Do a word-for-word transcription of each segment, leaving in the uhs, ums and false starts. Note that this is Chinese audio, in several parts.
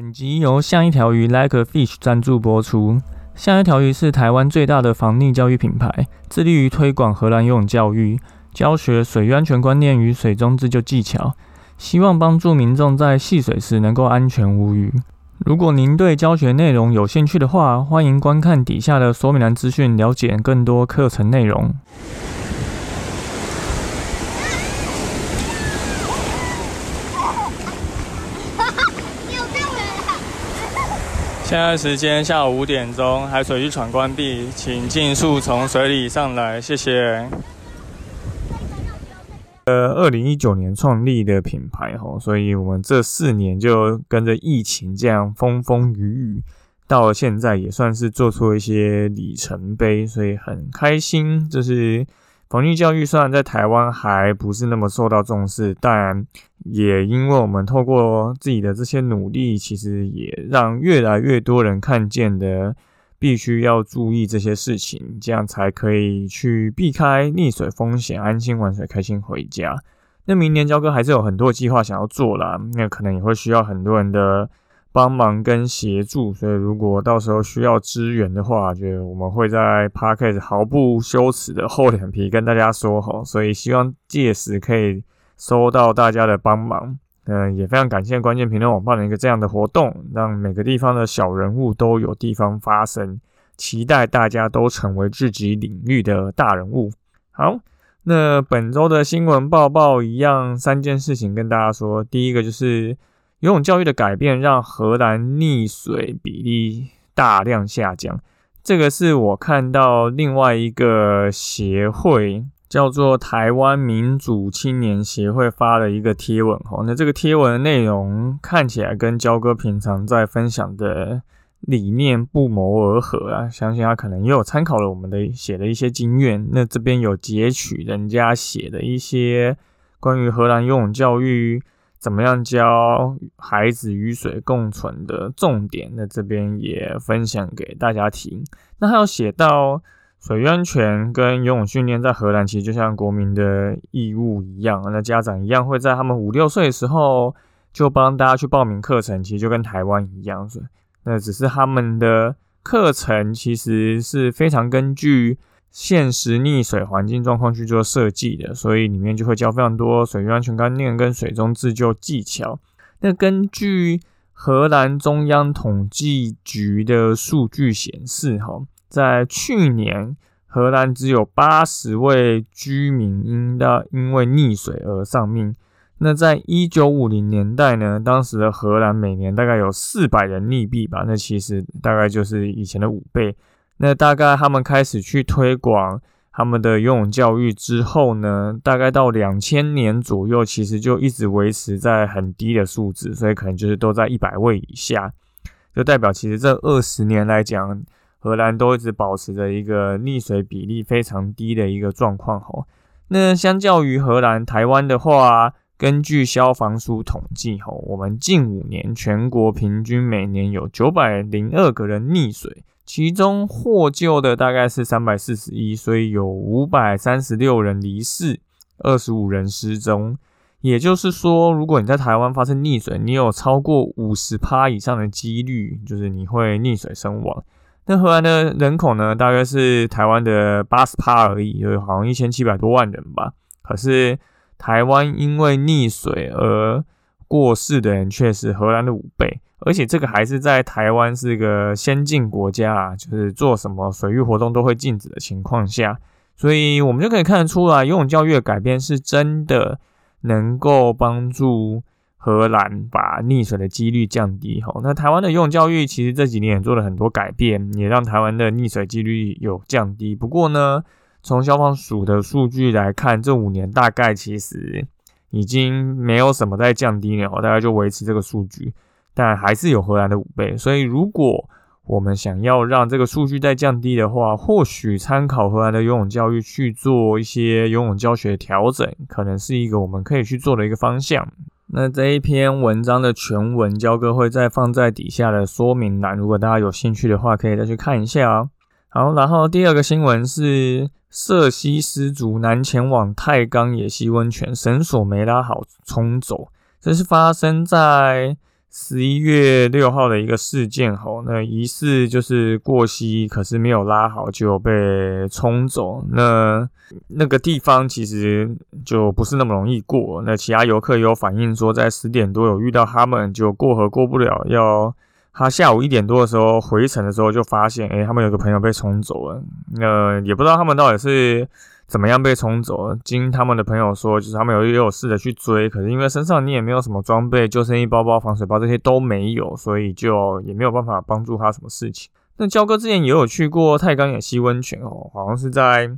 本集由像一条鱼 Like a Fish 赞助播出。像一条鱼是台湾最大的防溺教育品牌，致力于推广荷兰游泳教育，教学水域安全观念与水中自救技巧，希望帮助民众在戏水时能够安全无虞。如果您对教学内容有兴趣的话，欢迎观看底下的说明栏资讯，了解更多课程内容。现在时间下午五点钟，海水浴场关闭，请尽速从水里上来，谢谢。呃，二零一九年创立的品牌吼，所以我们这四年就跟着疫情这样风风雨雨，到了现在也算是做出一些里程碑，所以很开心。就是防溺教育虽然在台湾还不是那么受到重视，但也因为我们透过自己的这些努力，其实也让越来越多人看见的必须要注意这些事情，这样才可以去避开溺水风险，安心玩水，开心回家。那明年教哥还是有很多计划想要做啦，那可能也会需要很多人的帮忙跟协助，所以如果到时候需要支援的话，就我们会在 Podcast 毫不羞耻的厚脸皮跟大家说吼，所以希望届时可以收到大家的帮忙。嗯、呃，也非常感谢关键评论网办了一个这样的活动，让每个地方的小人物都有地方发声，期待大家都成为自己领域的大人物。好，那本周的新闻报报一样三件事情跟大家说，第一个就是游泳教育的改变让荷兰溺水比例大量下降，这个是我看到另外一个协会叫做台湾民主青年协会发的一个贴文。那这个贴文的内容看起来跟焦哥平常在分享的理念不谋而合啊，相信他可能也有参考了我们的写的一些经验，那这边有截取人家写的一些关于荷兰游泳教育怎么样教孩子与水共存的重点，那这边也分享给大家听。那还有写到水域安全跟游泳训练在荷兰其实就像国民的义务一样，那家长一样会在他们五六岁的时候就帮大家去报名课程，其实就跟台湾一样，那只是他们的课程其实是非常根据现实溺水环境状况去做设计的，所以里面就会教非常多水域安全观念跟水中自救技巧。那根据荷兰中央统计局的数据显示，在去年荷兰只有八十位居民因到因为溺水而丧命。那在一九五零年代呢，当时的荷兰每年大概有四百人溺毙吧，那其实大概就是以前的五倍。那大概他们开始去推广他们的游泳教育之后呢，大概到两千年左右，其实就一直维持在很低的数字，所以可能就是都在一百位以下，就代表其实这二十年来讲，荷兰都一直保持着一个溺水比例非常低的一个状况吼。那相较于荷兰，台湾的话，根据消防署统计吼，我们近五年全国平均每年有九百零二个人溺水，其中获救的大概是三百四十一，所以有五百三十六人离世，二十五人失踪。也就是说，如果你在台湾发生溺水，你有超过 百分之五十 以上的几率就是你会溺水身亡。那荷兰的人口呢，大约是台湾的 百分之八十 而已，就好像一千七百多万人吧。可是台湾因为溺水而过世的人却是荷兰的五倍，而且这个还是在台湾是个先进国家啊，就是做什么水域活动都会禁止的情况下，所以我们就可以看得出来，游泳教育的改变是真的能够帮助荷兰把溺水的几率降低。那台湾的游泳教育其实这几年也做了很多改变，也让台湾的溺水几率有降低。不过呢，从消防署的数据来看，这五年大概其实已经没有什么在降低了，大概就维持这个数据，但还是有荷兰的五倍。所以如果我们想要让这个数据再降低的话，或许参考荷兰的游泳教育去做一些游泳教学调整，可能是一个我们可以去做的一个方向。那这一篇文章的全文，焦哥会再放在底下的说明栏，如果大家有兴趣的话，可以再去看一下哦。好，然后第二个新闻是涉溪失足男前往太钢野溪温泉，绳索没拉好冲走。这是发生在十一月六号的一个事件吼，那疑似就是过溪，可是没有拉好就被冲走。那那个地方其实就不是那么容易过。那其他游客也有反映说，在十点多有遇到他们，就过河过不了，要他下午一点多的时候回程的时候就发现，哎、欸，他们有个朋友被冲走了。那也不知道他们到底是怎么样被冲走了？经他们的朋友说，就是他们有也有试着去追，可是因为身上你也没有什么装备，救生衣、包包、防水包这些都没有，所以就也没有办法帮助他什么事情。那焦哥之前也有去过太钢野溪温泉哦，好像是在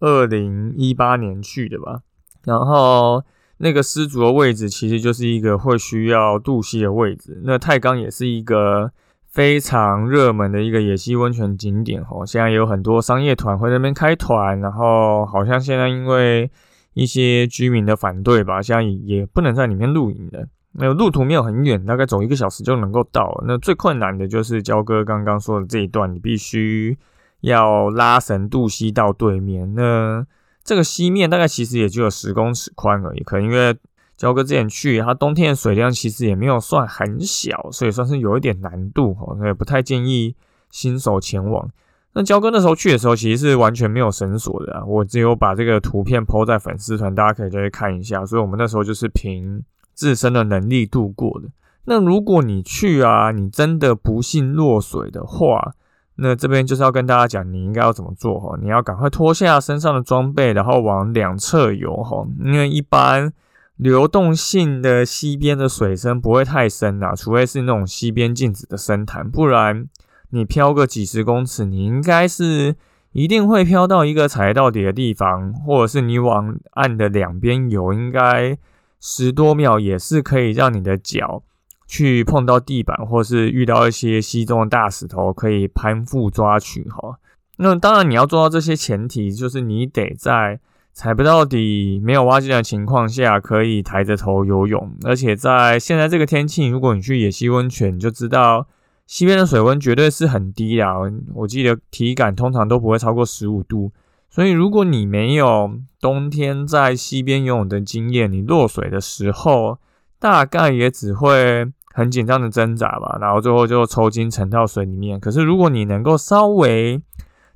二零一八年去的吧。然后那个失足的位置其实就是一个会需要渡溪的位置。那太钢也是一个非常热门的一个野溪温泉景点吼，现在也有很多商业团会在那边开团，然后好像现在因为一些居民的反对吧，现在也不能在里面露营了。那路途没有很远，大概走一个小时就能够到了。那最困难的就是焦哥刚刚说的这一段，你必须要拉绳渡溪到对面。那这个溪面大概其实也只有十公尺宽而已，可能因为焦哥之前去，它冬天的水量其实也没有算很小，所以算是有一点难度，所以不太建议新手前往。那焦哥那时候去的时候，其实是完全没有绳索的、啊，我只有把这个图片 po 在粉丝团，大家可以再去看一下。所以我们那时候就是凭自身的能力度过的。那如果你去啊，你真的不幸落水的话，那这边就是要跟大家讲，你应该要怎么做。你要赶快脱下身上的装备，然后往两侧游，因为一般流动性的溪边的水深不会太深啦、啊，除非是那种溪边静止的深潭，不然你漂个几十公尺，你应该是一定会漂到一个踩到底的地方，或者是你往岸的两边游，应该十多秒也是可以让你的脚去碰到地板，或是遇到一些溪中的大石头，可以攀附抓取哈。那当然你要做到这些前提，就是你得在踩不到底、没有蛙镜的情况下，可以抬着头游泳。而且在现在这个天气，如果你去野溪温泉，你就知道溪边的水温绝对是很低啦。我记得体感通常都不会超过十五度，所以如果你没有冬天在溪边游泳的经验，你落水的时候大概也只会很紧张的挣扎吧，然后最后就抽筋沉到水里面。可是如果你能够稍微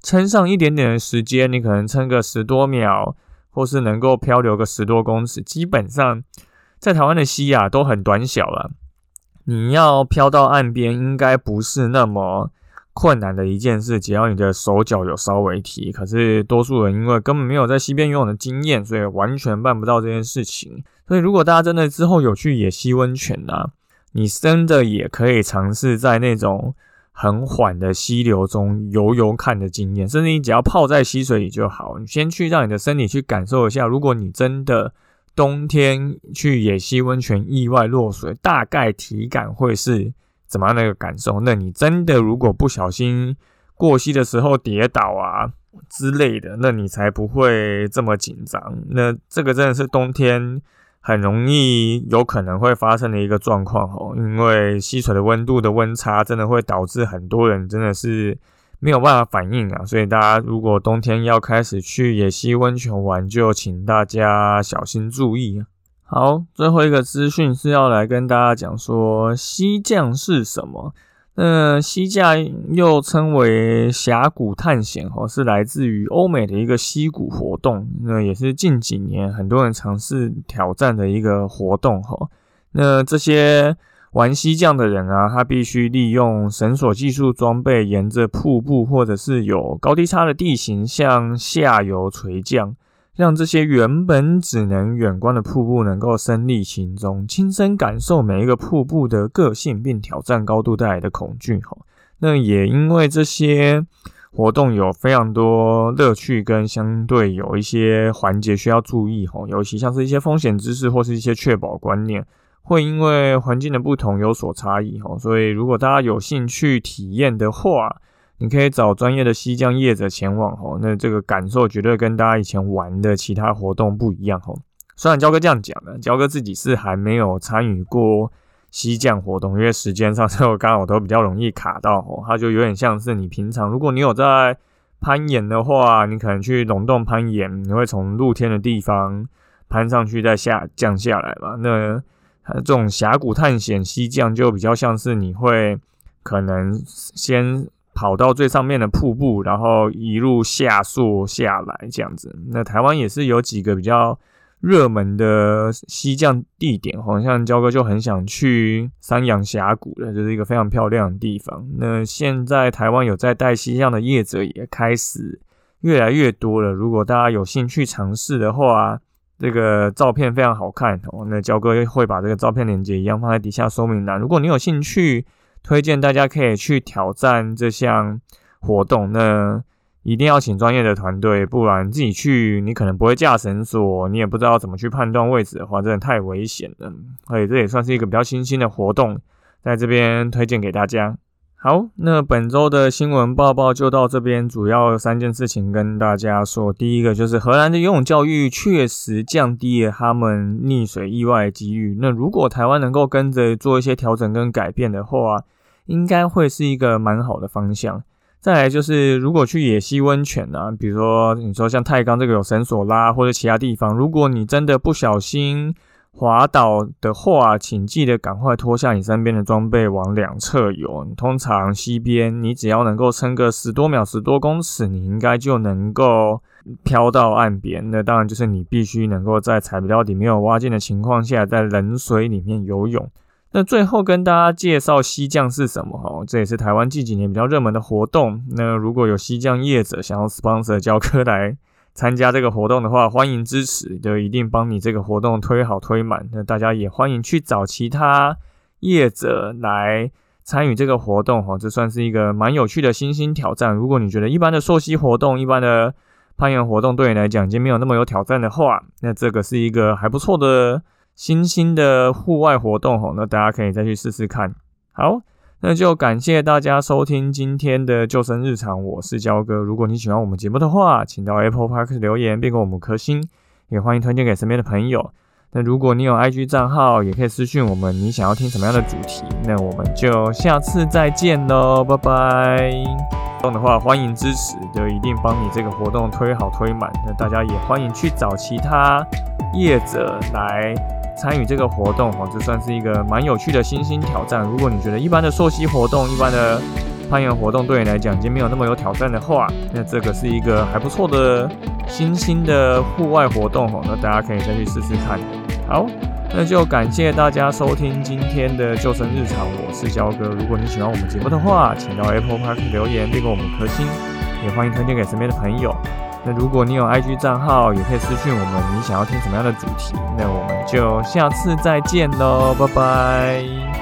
撑上一点点的时间，你可能撑个十多秒。或是能够漂流个十多公尺，基本上在台湾的溪啊都很短小了。你要漂到岸边，应该不是那么困难的一件事，只要你的手脚有稍微提。可是多数人因为根本没有在溪边游泳的经验，所以完全办不到这件事情。所以如果大家真的之后有去野溪温泉啊，你真的也可以尝试在那种很缓的溪流中游游看的经验，甚至你只要泡在溪水里就好。你先去让你的身体去感受一下，如果你真的冬天去野溪温泉意外落水，大概体感会是怎么样的一个感受。那你真的如果不小心过溪的时候跌倒啊之类的，那你才不会这么紧张。那这个真的是冬天很容易有可能会发生的一个状况吼，因为溪水的温度的温差真的会导致很多人真的是没有办法反应啊，所以大家如果冬天要开始去野溪温泉玩，就请大家小心注意。好，最后一个资讯是要来跟大家讲说溪降是什么。那溪降又称为峡谷探险吼，是来自于欧美的一个溪谷活动，那也是近几年很多人尝试挑战的一个活动吼。那这些玩溪降的人啊，他必须利用绳索技术装备，沿着瀑布或者是有高低差的地形向下游垂降，让这些原本只能远观的瀑布能够身历其中，亲身感受每一个瀑布的个性，并挑战高度带来的恐惧。那也因为这些活动有非常多乐趣，跟相对有一些环节需要注意，尤其像是一些风险知识或是一些确保观念，会因为环境的不同有所差异。所以如果大家有兴趣体验的话，你可以找专业的溪降业者前往吼，那这个感受绝对跟大家以前玩的其他活动不一样吼。虽然焦哥这样讲的，焦哥自己是还没有参与过溪降活动，因为时间上就刚好都比较容易卡到吼，它就有点像是你平常如果你有在攀岩的话，你可能去溶洞攀岩，你会从露天的地方攀上去再下降下来嘛。那它这种峡谷探险溪降就比较像是你会可能先跑到最上面的瀑布，然后一路下溯下来这样子。那台湾也是有几个比较热门的溪降地点，好像焦哥就很想去三洋峡谷的，就是一个非常漂亮的地方。那现在台湾有在带溪降的业者也开始越来越多了，如果大家有兴趣尝试的话，这个照片非常好看哦。那焦哥会把这个照片连结一样放在底下说明栏，如果你有兴趣，推荐大家可以去挑战这项活动。那一定要请专业的团队，不然自己去你可能不会架绳索，你也不知道怎么去判断位置的话，真的太危险了。所以这也算是一个比较新兴的活动，在这边推荐给大家。好，那本周的新闻报报就到这边，主要有三件事情跟大家说。第一个就是荷兰的游泳教育确实降低了他们溺水意外的机遇，那如果台湾能够跟着做一些调整跟改变的话，应该会是一个蛮好的方向。再来就是，如果去野溪温泉啊，比如说你说像太钢这个有绳索啦，或者其他地方，如果你真的不小心滑倒的话，请记得赶快脱下你身边的装备往两侧游。通常溪边你只要能够撑个十多秒、十多公尺，你应该就能够飘到岸边。那当然就是你必须能够在踩不到底、没有蛙镜的情况下，在冷水里面游泳。那最后跟大家介绍溪降是什么，这也是台湾近几年比较热门的活动。那如果有溪降业者想要 sponsor 焦哥来参加这个活动的话，欢迎支持，就一定帮你这个活动推好推满。那大家也欢迎去找其他业者来参与这个活动，这算是一个蛮有趣的新兴挑战。如果你觉得一般的溯溪活动、一般的攀岩活动对你来讲已经没有那么有挑战的话，那这个是一个还不错的新兴的户外活动，那大家可以再去试试看。好，那就感谢大家收听今天的救生日常，我是焦哥。如果你喜欢我们节目的话，请到 Apple Park 留言并给我们五颗星，也欢迎推荐给身边的朋友。那如果你有 I G 账号，也可以私讯我们你想要听什么样的主题。那我们就下次再见咯，拜拜。活动的话欢迎支持，就一定帮你这个活动推好推满。那大家也欢迎去找其他业者来参与这个活动，这算是一个蛮有趣的新兴挑战。如果你觉得一般的溯溪活动、一般的攀岩活动对你来讲已经没有那么有挑战的话，那这个是一个还不错的新兴的户外活动，那大家可以再去试试看。好，那就感谢大家收听今天的救生日常，我是焦哥。如果你喜欢我们节目的话，请到 Apple Park 留言并给我们五颗星，也欢迎推荐给身边的朋友。那如果你有 I G 账号，也可以私讯我们你想要听什么样的主题。那我们就下次再见咯，拜拜。